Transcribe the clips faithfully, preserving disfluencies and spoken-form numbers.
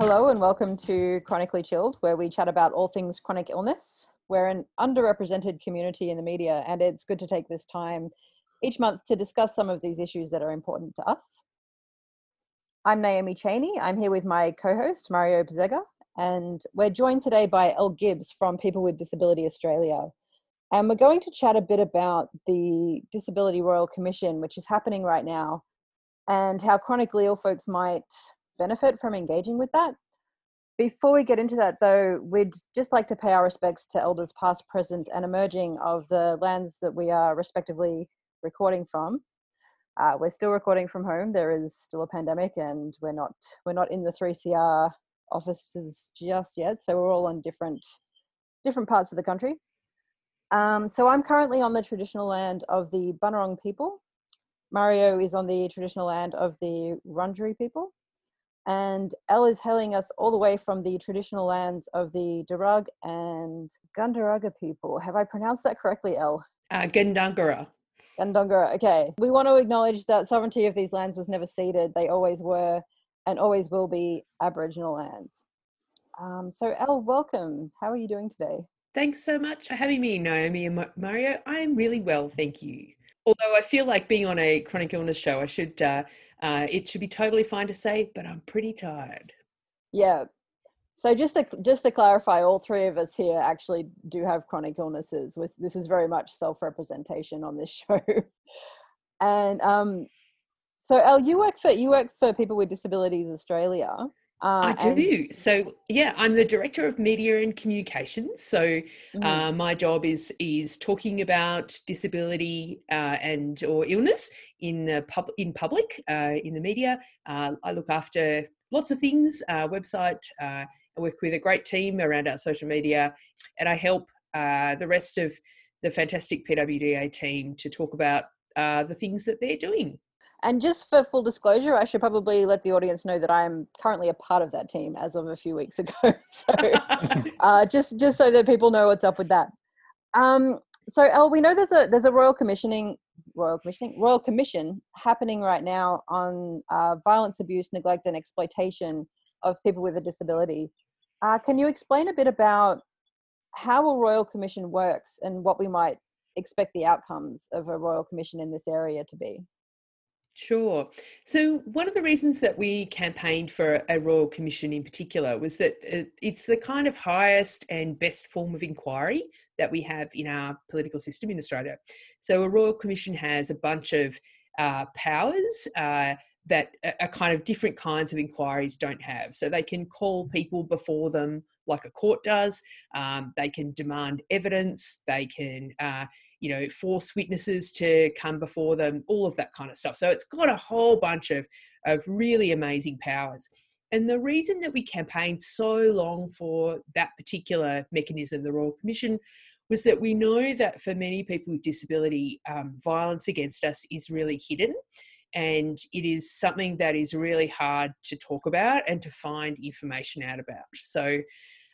Hello and welcome to Chronically Chilled, where we chat about all things chronic illness. We're an underrepresented community in the media, and it's good to take this time each month to discuss some of these issues that are important to us. I'm Naomi Chaney. I'm here with my co-host, Mario Bezega, and we're joined today by Elle Gibbs from People with Disability Australia. And we're going to chat a bit about the Disability Royal Commission, which is happening right now, and how chronically ill folks might benefit from engaging with that. Before we get into that though, we'd just like to pay our respects to elders past, present and emerging of the lands that we are respectively recording from. Uh, we're still recording from home. There is still a pandemic and we're not we're not in the three C R offices just yet, so we're all on different different parts of the country. Um, so I'm currently on the traditional land of the Bunurong people. Mario is on the traditional land of the Wurundjeri people. And Elle is hailing us all the way from the traditional lands of the Darug and Gundungarra people. Have I pronounced that correctly, Elle? Uh, Gundungarra. Gundungarra, okay. We want to acknowledge that sovereignty of these lands was never ceded. They always were and always will be Aboriginal lands. Um, so Elle, welcome. How are you doing today? Thanks so much for having me, Naomi and Mario. I am really well, thank you. Although I feel like being on a chronic illness show, I should uh, uh, it should be totally fine to say, but I'm pretty tired. Yeah. So just to just to clarify, all three of us here actually do have chronic illnesses. With this is very much self-representation on this show. And um, so Elle, you work for you work for People with Disabilities Australia. Uh, I do. And- so yeah, I'm the Director of Media and Communications. So mm-hmm. uh, my job is is talking about disability uh, and or illness in the pub in public uh, in the media. Uh, I look after lots of things. Uh, website. Uh, I work with a great team around our social media, and I help uh, the rest of the fantastic P W D A team to talk about uh, the things that they're doing. And just for full disclosure, I should probably let the audience know that I'm currently a part of that team as of a few weeks ago. So uh, just just so that people know what's up with that. Um, so Elle, we know there's a there's a royal commissioning, royal commissioning, royal commission happening right now on uh, violence, abuse, neglect, and exploitation of people with a disability. Uh, can you explain a bit about how a royal commission works and what we might expect the outcomes of a royal commission in this area to be? Sure. So one of the reasons that we campaigned for a Royal Commission in particular was that it's the kind of highest and best form of inquiry that we have in our political system in Australia. So a Royal Commission has a bunch of uh, powers uh, that are kind of different kinds of inquiries don't have. So they can call people before them like a court does. Um, they can demand evidence. They can uh, you know, force witnesses to come before them, all of that kind of stuff. So it's got a whole bunch of, of really amazing powers. And the reason that we campaigned so long for that particular mechanism, the Royal Commission, was that we know that for many people with disability, um, violence against us is really hidden. And it is something that is really hard to talk about and to find information out about. So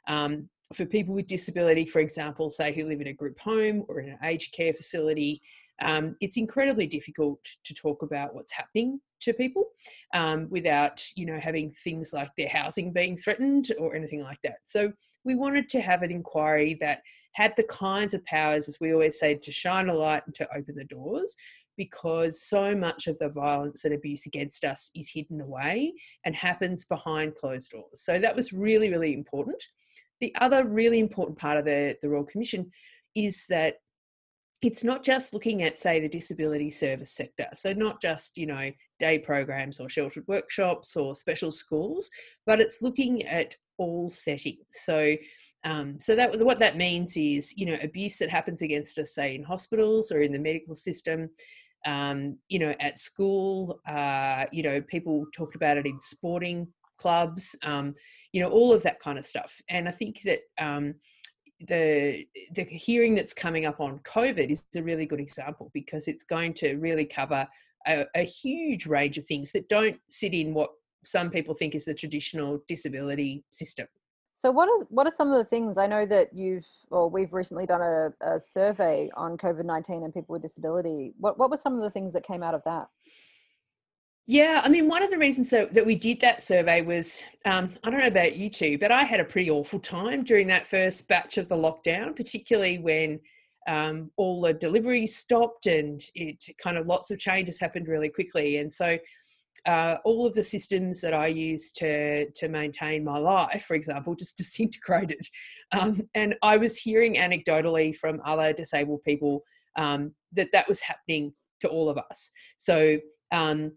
um, for people with disability, for example, say who live in a group home or in an aged care facility, um, it's incredibly difficult to talk about what's happening to people um, without, you know, having things like their housing being threatened or anything like that. So we wanted to have an inquiry that had the kinds of powers, as we always say, to shine a light and to open the doors, because so much of the violence and abuse against us is hidden away and happens behind closed doors. So that was really, really important. The other really important part of the, the Royal Commission is that it's not just looking at, say, the disability service sector. So not just, you know, day programs or sheltered workshops or special schools, but it's looking at all settings. So Um, so that what that means is, you know, abuse that happens against us, say, in hospitals or in the medical system, um, you know, at school, uh, you know, people talked about it in sporting clubs, um, you know, all of that kind of stuff. And I think that um, the the hearing that's coming up on COVID is a really good example, because it's going to really cover a, a huge range of things that don't sit in what some people think is the traditional disability system. So what are what are some of the things? I know that you've, or we've recently done a, a survey on COVID nineteen and people with disability. What what were some of the things that came out of that? Yeah, I mean, one of the reasons that, that we did that survey was, um, I don't know about you two, but I had a pretty awful time during that first batch of the lockdown, particularly when um, all the deliveries stopped and it kind of lots of changes happened really quickly. And so uh, all of the systems that I use to, to maintain my life, for example, just disintegrated. Um, and I was hearing anecdotally from other disabled people um, that that was happening to all of us. So um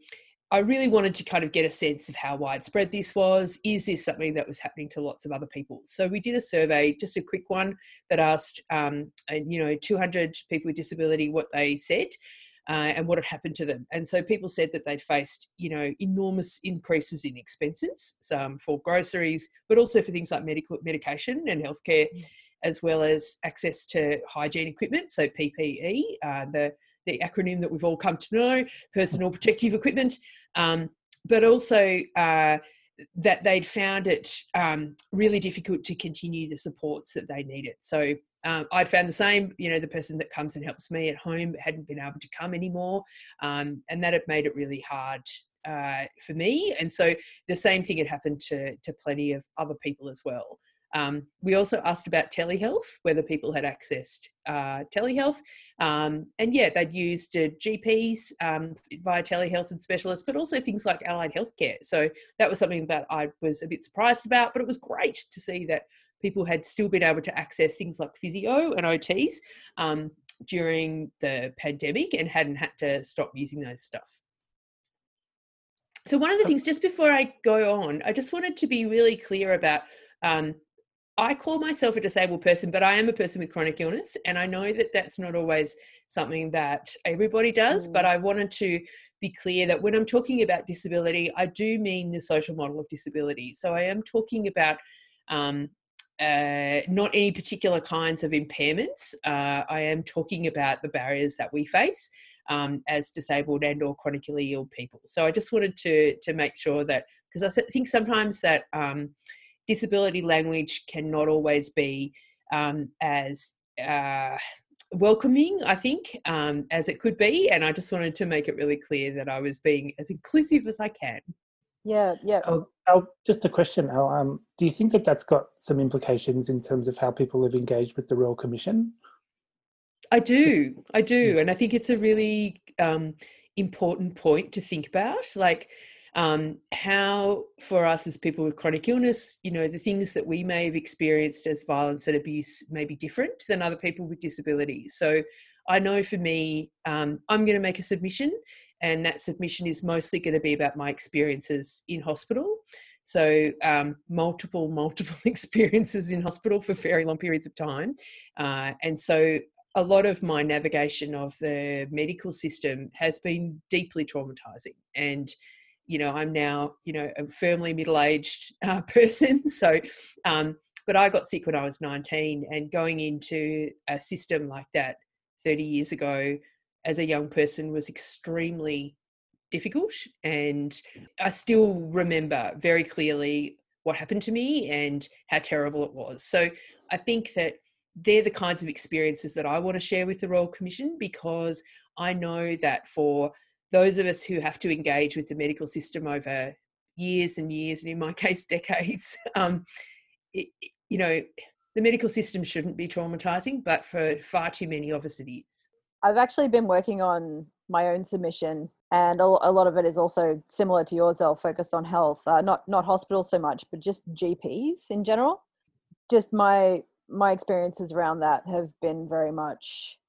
I really wanted to kind of get a sense of how widespread this was. Is this something that was happening to lots of other people? So we did a survey, just a quick one, that asked, um, you know, two hundred people with disability what they said uh, and what had happened to them. And so people said that they'd faced, you know, enormous increases in expenses, some for groceries, but also for things like medical medication and healthcare, mm. as well as access to hygiene equipment, so P P E, uh, the the acronym that we've all come to know, personal protective equipment, um, but also uh, that they'd found it um, really difficult to continue the supports that they needed. So um, I'd found the same, you know, the person that comes and helps me at home hadn't been able to come anymore, um, and that had made it really hard uh, for me. And so the same thing had happened to, to plenty of other people as well. Um, we also asked about telehealth, whether people had accessed uh, telehealth. Um, and yeah, they'd used uh, G Ps um, via telehealth and specialists, but also things like allied healthcare. So that was something that I was a bit surprised about, but it was great to see that people had still been able to access things like physio and O Ts um, during the pandemic and hadn't had to stop using those stuff. So one of the things, just before I go on, I just wanted to be really clear about um, I call myself a disabled person, but I am a person with chronic illness. And I know that that's not always something that everybody does, mm. but I wanted to be clear that when I'm talking about disability, I do mean the social model of disability. So I am talking about um, uh, not any particular kinds of impairments. Uh, I am talking about the barriers that we face um, as disabled and or chronically ill people. So I just wanted to, to make sure that, because I think sometimes that, um, disability language cannot always be um, as uh, welcoming, I think, um, as it could be. And I just wanted to make it really clear that I was being as inclusive as I can. Yeah, yeah. I'll, I'll, just a question, Elle. Um, do you think that that's got some implications in terms of how people have engaged with the Royal Commission? I do, I do. And I think it's a really um, important point to think about. Like, Um, how for us as people with chronic illness, you know, the things that we may have experienced as violence and abuse may be different than other people with disabilities. So I know for me, um, I'm going to make a submission, and that submission is mostly going to be about my experiences in hospital. So um, multiple, multiple experiences in hospital for very long periods of time. Uh, and so a lot of my navigation of the medical system has been deeply traumatizing, and you know, I'm now, you know, a firmly middle-aged uh, person. So, um, but I got sick when I was nineteen, and going into a system like that thirty years ago as a young person was extremely difficult. And I still remember very clearly what happened to me and how terrible it was. So I think that they're the kinds of experiences that I want to share with the Royal Commission, because I know that for those of us who have to engage with the medical system over years and years, and in my case, decades, um, it, you know, the medical system shouldn't be traumatising, but for far too many of us, it is. I've actually been working on my own submission, and a lot of it is also similar to yours, Elle, focused on health, uh, not not hospitals so much, but just G Ps in general. Just my my experiences around that have been very much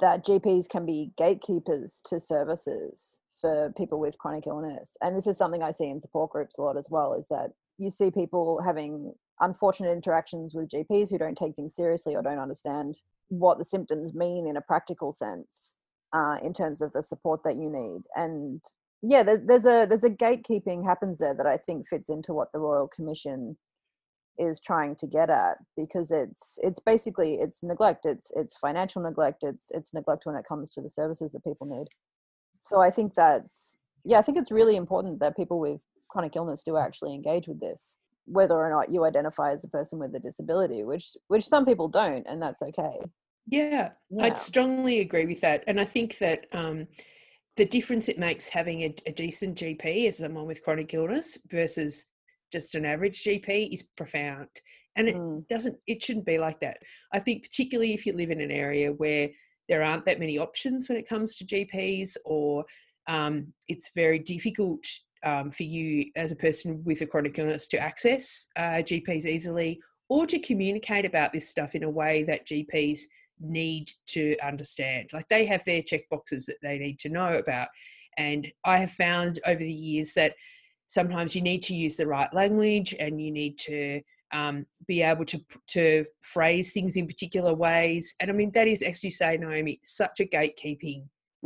that G Ps can be gatekeepers to services for people with chronic illness. And this is something I see in support groups a lot as well, is that you see people having unfortunate interactions with G Ps who don't take things seriously or don't understand what the symptoms mean in a practical sense uh, in terms of the support that you need. And yeah, there, there's a there's a gatekeeping happens there that I think fits into what the Royal Commission is trying to get at, because it's it's basically it's neglect, it's it's financial neglect, it's it's neglect when it comes to the services that people need. So I think that's yeah, I think it's really important that people with chronic illness do actually engage with this, whether or not you identify as a person with a disability, which which some people don't, and that's okay. Yeah, yeah. I'd strongly agree with that, and I think that um the difference it makes having a, a decent G P as someone with chronic illness versus just an average G P is profound. And it mm. doesn't, it shouldn't be like that. I think particularly if you live in an area where there aren't that many options when it comes to G Ps, or um, it's very difficult um, for you as a person with a chronic illness to access uh, G Ps easily, or to communicate about this stuff in a way that G Ps need to understand. Like, they have their checkboxes that they need to know about. And I have found over the years that sometimes you need to use the right language, and you need to Um, be able to to phrase things in particular ways. And I mean, that is, as you say, Naomi, such a gatekeeping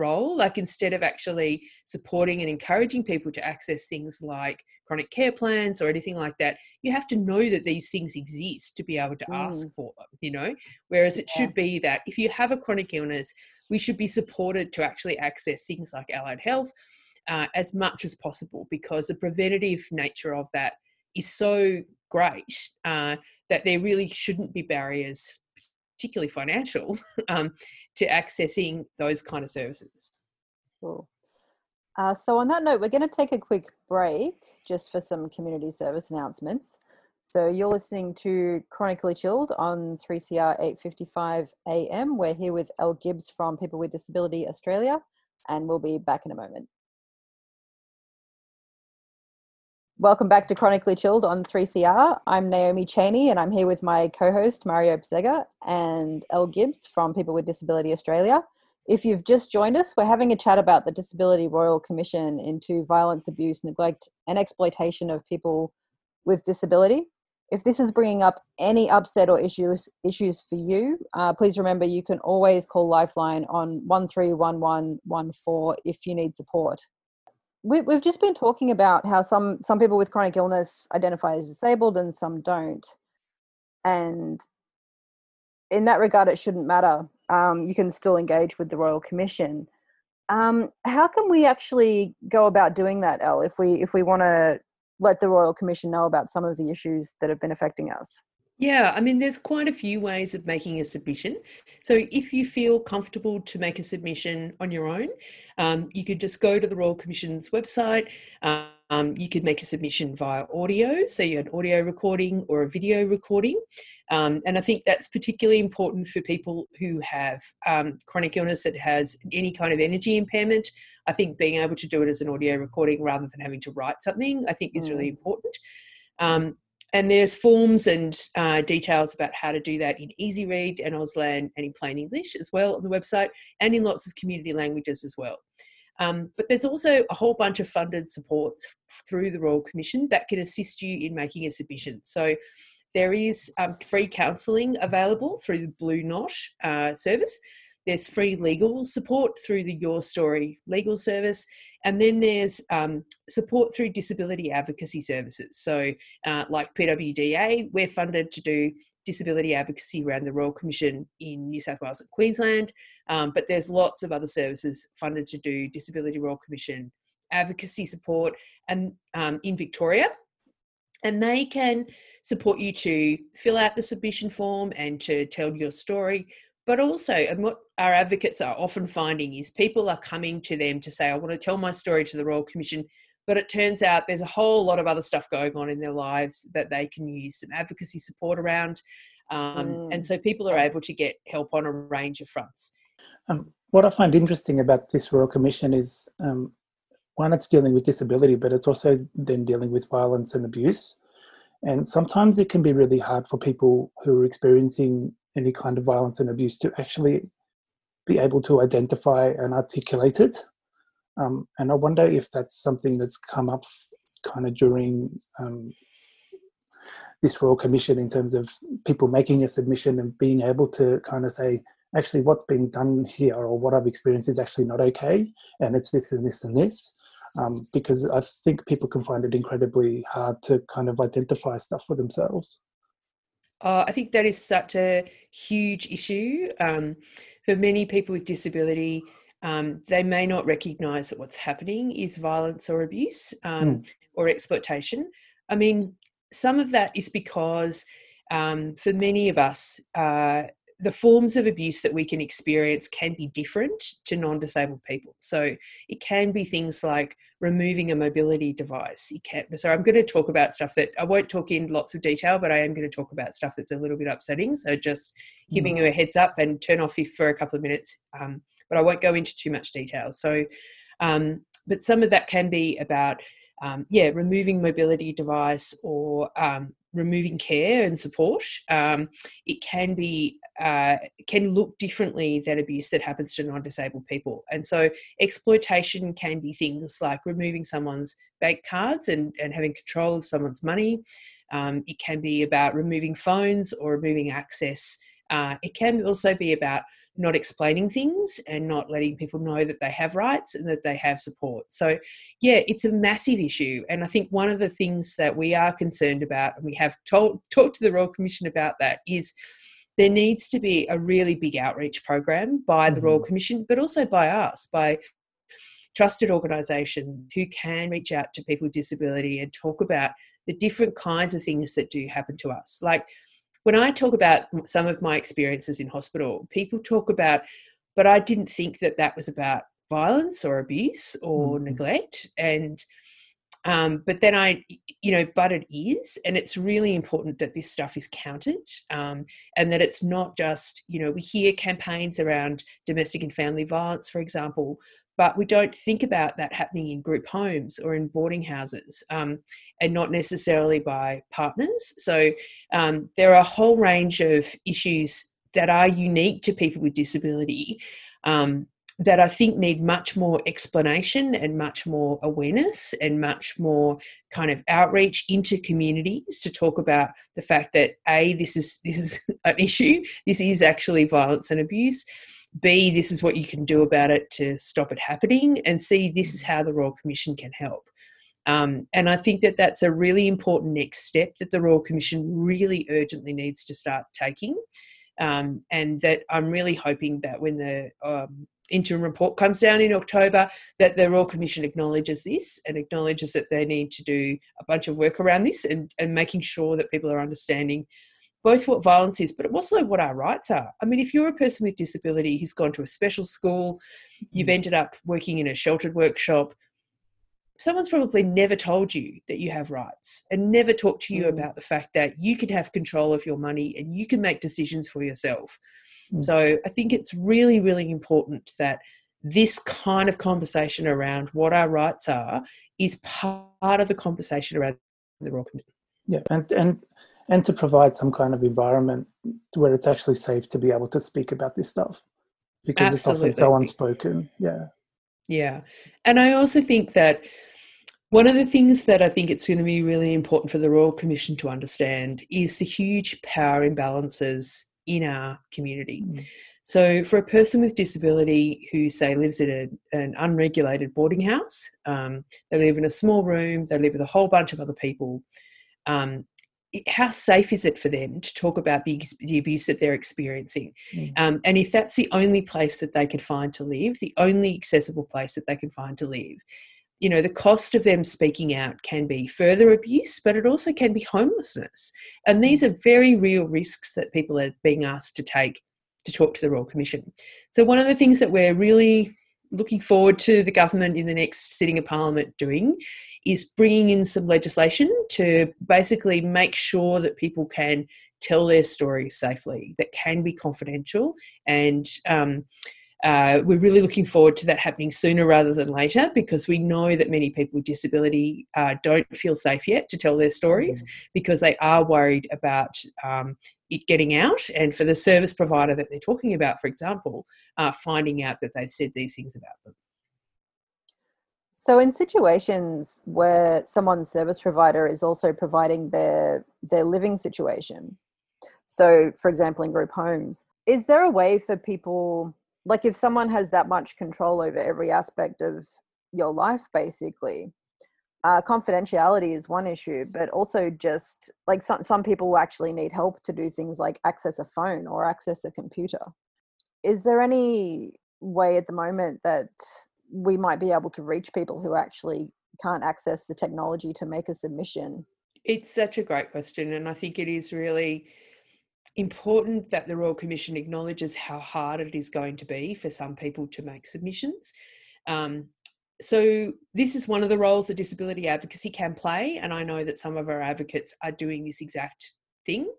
role. Like, instead of actually supporting and encouraging people to access things like chronic care plans or anything like that, you have to know that these things exist to be able to ask mm. for them, you know? Whereas it yeah. should be that if you have a chronic illness, we should be supported to actually access things like allied health uh, as much as possible, because the preventative nature of that is so great uh, that there really shouldn't be barriers, particularly financial, um, to accessing those kind of services. Cool. Uh, so on that note, we're going to take a quick break just for some community service announcements. So you're listening to Chronically Chilled on three C R eight fifty-five a m. We're here with Elle Gibbs from People with Disability Australia, and we'll be back in a moment. Welcome back to Chronically Chilled on three C R. I'm Naomi Chaney, and I'm here with my co-host Mario Bezega and Elle Gibbs from People with Disability Australia. If you've just joined us, we're having a chat about the Disability Royal Commission into violence, abuse, neglect and exploitation of people with disability. If this is bringing up any upset or issues issues for you, uh, please remember you can always call Lifeline on one three one one one four if you need support. We've just been talking about how some, some people with chronic illness identify as disabled and some don't. And in that regard, it shouldn't matter. Um, you can still engage with the Royal Commission. Um, how can we actually go about doing that, Elle, if we, if we want to let the Royal Commission know about some of the issues that have been affecting us? Yeah, I mean, there's quite a few ways of making a submission. So if you feel comfortable to make a submission on your own, um, you could just go to the Royal Commission's website. Um, you could make a submission via audio, so you had an audio recording or a video recording. Um, and I think that's particularly important for people who have um, chronic illness that has any kind of energy impairment. I think being able to do it as an audio recording rather than having to write something, I think is really important. Um, And there's forms and uh, details about how to do that in Easy Read and Auslan and in plain English as well on the website, and in lots of community languages as well. Um, but there's also a whole bunch of funded supports through the Royal Commission that can assist you in making a submission. So there is um, free counselling available through the Blue Knot uh, service. There's free legal support through the Your Story legal service. And then there's um, support through disability advocacy services. So uh, like P W D A, we're funded to do disability advocacy around the Royal Commission in New South Wales and Queensland. Um, but there's lots of other services funded to do Disability Royal Commission advocacy support, and um, in Victoria. And they can support you to fill out the submission form and to tell your story. But also, and what our advocates are often finding is people are coming to them to say, I want to tell my story to the Royal Commission, but it turns out there's a whole lot of other stuff going on in their lives that they can use some advocacy support around. Um, mm. And so people are able to get help on a range of fronts. Um, what I find interesting about this Royal Commission is, um, one, it's dealing with disability, but it's also then dealing with violence and abuse. And sometimes it can be really hard for people who are experiencing any kind of violence and abuse to actually be able to identify and articulate it. Um, and I wonder if that's something that's come up kind of during um, this Royal Commission, in terms of people making a submission and being able to kind of say, actually what's been done here or what I've experienced is actually not okay, and it's this and this and this. Um, because I think people can find it incredibly hard to kind of identify stuff for themselves. Uh, I think that is such a huge issue um, for many people with disability. Um, they may not recognise that what's happening is violence or abuse um, mm. or exploitation. I mean, some of that is because um, for many of us, uh, the forms of abuse that we can experience can be different to non-disabled people. So it can be things like removing a mobility device. It can, so I'm going to talk about stuff that I won't talk in lots of detail, but I am going to talk about stuff that's a little bit upsetting. So just giving mm. you a heads up and turn off if for a couple of minutes, um, but I won't go into too much detail. So, um, but some of that can be about, um, yeah, removing mobility device or um, removing care and support. Um, it can be uh, can look differently than abuse that happens to non-disabled people. And so exploitation can be things like removing someone's bank cards and, and having control of someone's money. Um, it can be about removing phones or removing access. Uh, it can also be about not explaining things and not letting people know that they have rights and that they have support. So, yeah, it's a massive issue. And I think one of the things that we are concerned about, and we have told, talked to the Royal Commission about that, is there needs to be a really big outreach program by the mm-hmm. Royal Commission, but also by us, by trusted organisations who can reach out to people with disability and talk about the different kinds of things that do happen to us. Like, when I talk about some of my experiences in hospital, people talk about, but I didn't think that that was about violence or abuse or mm. neglect. And, um, but then I, you know, but it is, and it's really important that this stuff is counted, um, and that it's not just, you know, we hear campaigns around domestic and family violence, for example, but we don't think about that happening in group homes or in boarding houses, um, and not necessarily by partners. So um, there are a whole range of issues that are unique to people with disability um, that I think need much more explanation and much more awareness and much more kind of outreach into communities to talk about the fact that, A, this is this is an issue, this is actually violence and abuse, B, this is what you can do about it to stop it happening, and C, this is how the Royal Commission can help. Um, and I think that that's a really important next step that the Royal Commission really urgently needs to start taking, um, and that I'm really hoping that when the um, interim report comes down in October, that the Royal Commission acknowledges this and acknowledges that they need to do a bunch of work around this and, and making sure that people are understanding both what violence is, but also what our rights are. I mean, if you're a person with disability who's gone to a special school, you've ended up working in a sheltered workshop, someone's probably never told you that you have rights and never talked to you mm. about the fact that you can have control of your money and you can make decisions for yourself. Mm. So I think it's really, really important that this kind of conversation around what our rights are is part of the conversation around the Royal Commission. Yeah, and and... and to provide some kind of environment where it's actually safe to be able to speak about this stuff, because Absolutely. It's often so unspoken. Yeah. Yeah. And I also think that one of the things that I think it's going to be really important for the Royal Commission to understand is the huge power imbalances in our community. Mm. So for a person with disability who, say, lives in a, an unregulated boarding house, um, they live in a small room, they live with a whole bunch of other people, um, how safe is it for them to talk about the, the abuse that they're experiencing? Mm. Um, and if that's the only place that they can find to live, the only accessible place that they can find to live, you know, the cost of them speaking out can be further abuse, but it also can be homelessness. And these are very real risks that people are being asked to take to talk to the Royal Commission. So one of the things that we're really looking forward to the government in the next sitting of Parliament doing is bringing in some legislation to basically make sure that people can tell their stories safely, that can be confidential. And um, uh, we're really looking forward to that happening sooner rather than later, because we know that many people with disability uh, don't feel safe yet to tell their stories mm. because they are worried about um, it getting out, and for the service provider that they're talking about, for example, uh, finding out that they've said these things about them. So in situations where someone's service provider is also providing their their living situation, so for example in group homes, is there a way for people, like if someone has that much control over every aspect of your life basically, Uh, confidentiality is one issue, but also just like some, some people actually need help to do things like access a phone or access a computer. Is there any way at the moment that we might be able to reach people who actually can't access the technology to make a submission? It's such a great question, and I think it is really important that the Royal Commission acknowledges how hard it is going to be for some people to make submissions. Um, so this is one of the roles that disability advocacy can play, and I know that some of our advocates are doing this exact thing,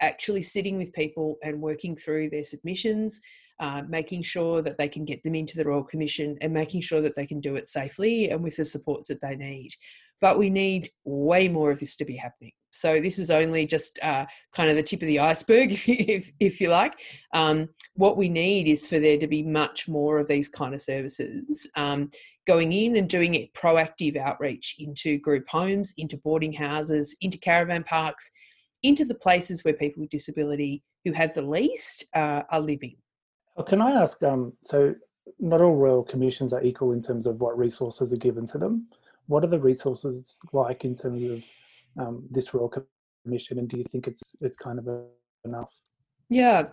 actually sitting with people and working through their submissions, uh, making sure that they can get them into the Royal Commission and making sure that they can do it safely and with the supports that they need. But we need way more of this to be happening. So this is only just uh, kind of the tip of the iceberg, if you, if, if you like. Um, what we need is for there to be much more of these kind of services um, going in and doing it proactive outreach into group homes, into boarding houses, into caravan parks, into the places where people with disability who have the least uh, are living. Well, can I ask, um, so not all Royal Commissions are equal in terms of what resources are given to them. What are the resources like in terms of um, this Royal Commission, and do you think it's it's kind of enough? Yeah,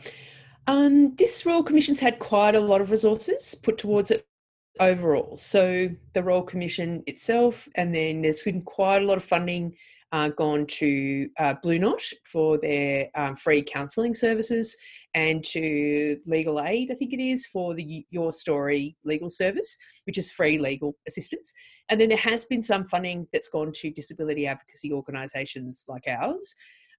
um, this Royal Commission's had quite a lot of resources put towards it overall. So the Royal Commission itself, and then there's been quite a lot of funding uh, gone to uh, Blue Knot for their um, free counselling services, and to Legal Aid, I think it is, for the Your Story legal service, which is free legal assistance. And then there has been some funding that's gone to disability advocacy organisations like ours.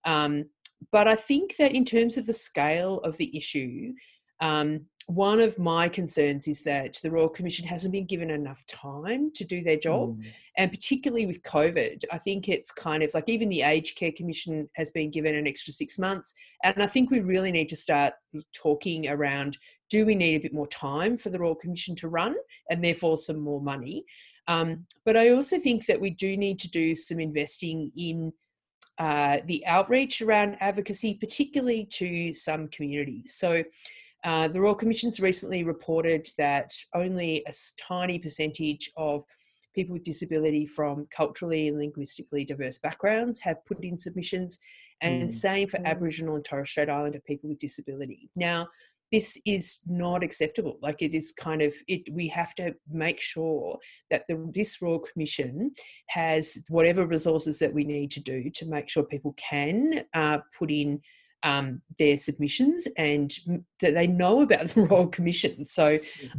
Um, but I think that in terms of the scale of the issue, um, one of my concerns is that the Royal Commission hasn't been given enough time to do their job. Mm. And particularly with COVID, I think it's kind of like even the Aged Care Commission has been given an extra six months. And I think we really need to start talking around, do we need a bit more time for the Royal Commission to run and therefore some more money? Um, but I also think that we do need to do some investing in uh, the outreach around advocacy, particularly to some communities. So Uh, the Royal Commission's recently reported that only a tiny percentage of people with disability from culturally and linguistically diverse backgrounds have put in submissions, and mm. same for mm. Aboriginal and Torres Strait Islander people with disability. Now, this is not acceptable. Like, it is kind of, it, we have to make sure that the, this Royal Commission has whatever resources that we need to do to make sure people can uh, put in Um, their submissions and that they know about the Royal Commission. So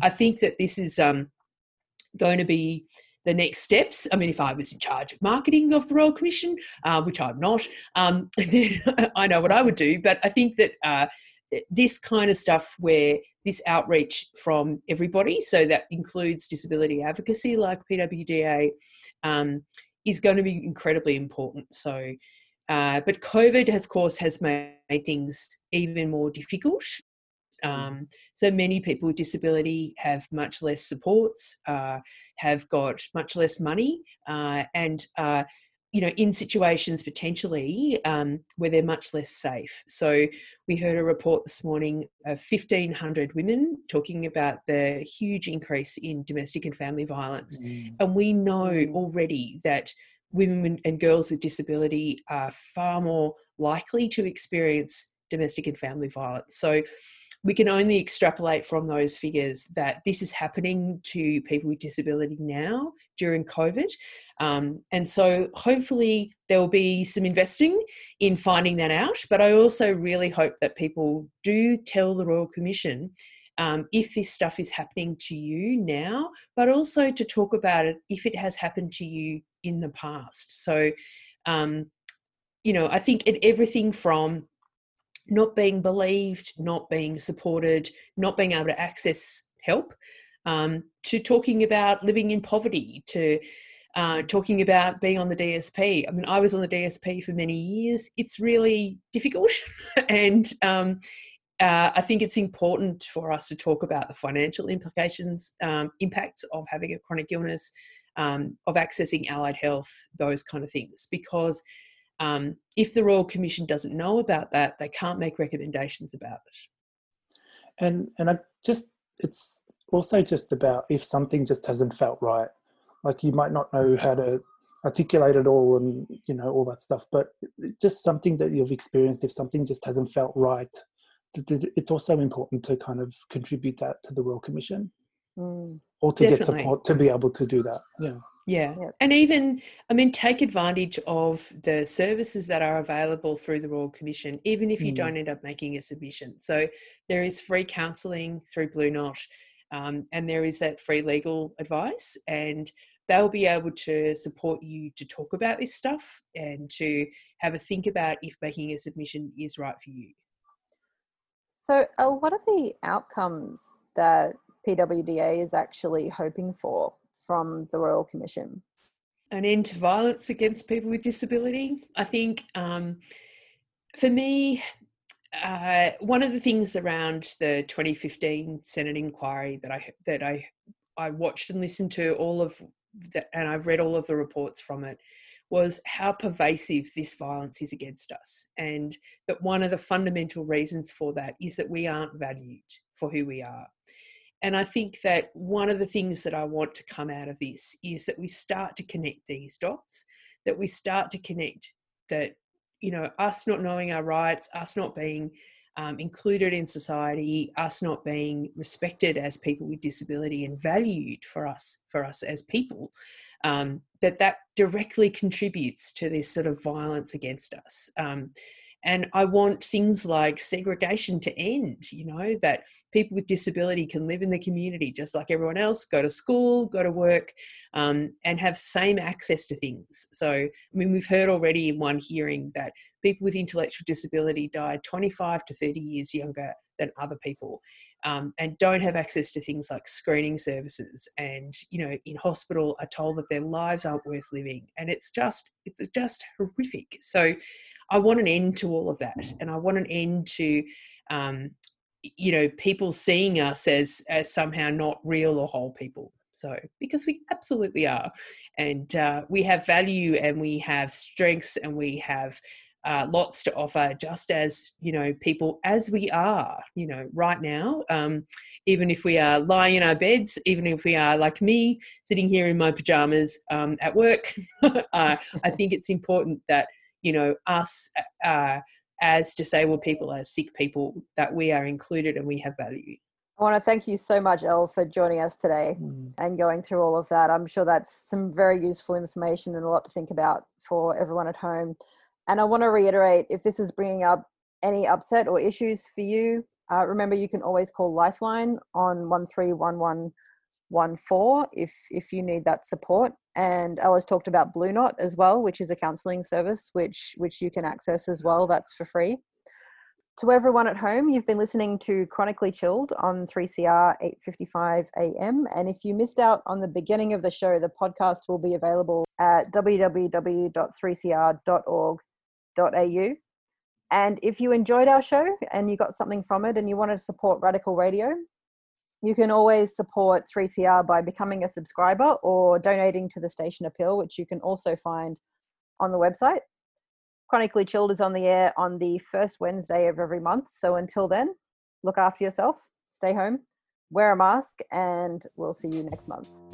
I think that this is um, going to be the next steps. I mean, if I was in charge of marketing of the Royal Commission, uh, which I'm not, um, then I know what I would do. But I think that uh, this kind of stuff where this outreach from everybody, so that includes disability advocacy like P W D A, um, is going to be incredibly important. So Uh, but COVID, of course, has made things even more difficult. Um, so many people with disability have much less supports, uh, have got much less money, uh, and, uh, you know, in situations potentially um, where they're much less safe. So we heard a report this morning of fifteen hundred women talking about the huge increase in domestic and family violence. Mm. And we know already that women and girls with disability are far more likely to experience domestic and family violence. So we can only extrapolate from those figures that this is happening to people with disability now during COVID. Um, and so hopefully there will be some investing in finding that out. But I also really hope that people do tell the Royal Commission Um, if this stuff is happening to you now, but also to talk about it if it has happened to you in the past. So, um, you know, I think it, everything from not being believed, not being supported, not being able to access help, um, to talking about living in poverty, to uh, talking about being on the D S P. I mean, I was on the D S P for many years. It's really difficult and um Uh, I think it's important for us to talk about the financial implications, um, impacts of having a chronic illness, um, of accessing allied health, those kind of things. Because um, if the Royal Commission doesn't know about that, they can't make recommendations about it. And and I just it's also just about if something just hasn't felt right. Like, you might not know how to articulate it all and, you know, all that stuff, but just something that you've experienced, if something just hasn't felt right, it's also important to kind of contribute that to the Royal Commission. mm. or to Definitely. Get support to be able to do that. Yeah. Yeah. yeah. And even, I mean, take advantage of the services that are available through the Royal Commission, even if you mm. don't end up making a submission. So there is free counselling through Blue Knot, um, and there is that free legal advice, and they'll be able to support you to talk about this stuff and to have a think about if making a submission is right for you. So, Elle, what are the outcomes that P W D A is actually hoping for from the Royal Commission? An end to violence against people with disability. I think um, for me, uh, one of the things around the twenty fifteen Senate inquiry that I that I I watched and listened to all of that, and I've read all of the reports from it, was how pervasive this violence is against us, and that one of the fundamental reasons for that is that we aren't valued for who we are. And I think that one of the things that I want to come out of this is that we start to connect these dots, that we start to connect that, you know, us not knowing our rights, us not being um, included in society, us not being respected as people with disability and valued for us, for us as people, um, that that directly contributes to this sort of violence against us. Um, And I want things like segregation to end, you know, that people with disability can live in the community just like everyone else, go to school, go to work, um, and have same access to things. So, I mean, we've heard already in one hearing that people with intellectual disability die twenty-five to thirty years younger than other people, um, and don't have access to things like screening services, and, you know, in hospital are told that their lives aren't worth living. And it's just, it's just horrific. So, I want an end to all of that, and I want an end to, um, you know, people seeing us as, as somehow not real or whole people. So, because we absolutely are, and uh, we have value, and we have strengths, and we have uh, lots to offer, just as, you know, people as we are, you know, right now, um, even if we are lying in our beds, even if we are like me sitting here in my pajamas um, at work, uh, I think it's important that, you know, us uh, as disabled people, as sick people, that we are included and we have value. I want to thank you so much, Elle, for joining us today mm. and going through all of that. I'm sure that's some very useful information and a lot to think about for everyone at home. And I want to reiterate, if this is bringing up any upset or issues for you, uh, remember you can always call Lifeline on one three one one one four if if you need that support. And Elle has talked about Blue Knot as well, which is a counselling service which which you can access as well. That's for free. To everyone at home, you've been listening to Chronically Chilled on three C R eight fifty-five a m, and if you missed out on the beginning of the show, the podcast will be available at w w w dot three c r dot org dot a u. And if you enjoyed our show and you got something from it and you want to support Radical Radio, you can always support three C R by becoming a subscriber or donating to the Station Appeal, which you can also find on the website. Chronically Chilled is on the air on the first Wednesday of every month. So until then, look after yourself, stay home, wear a mask, and we'll see you next month.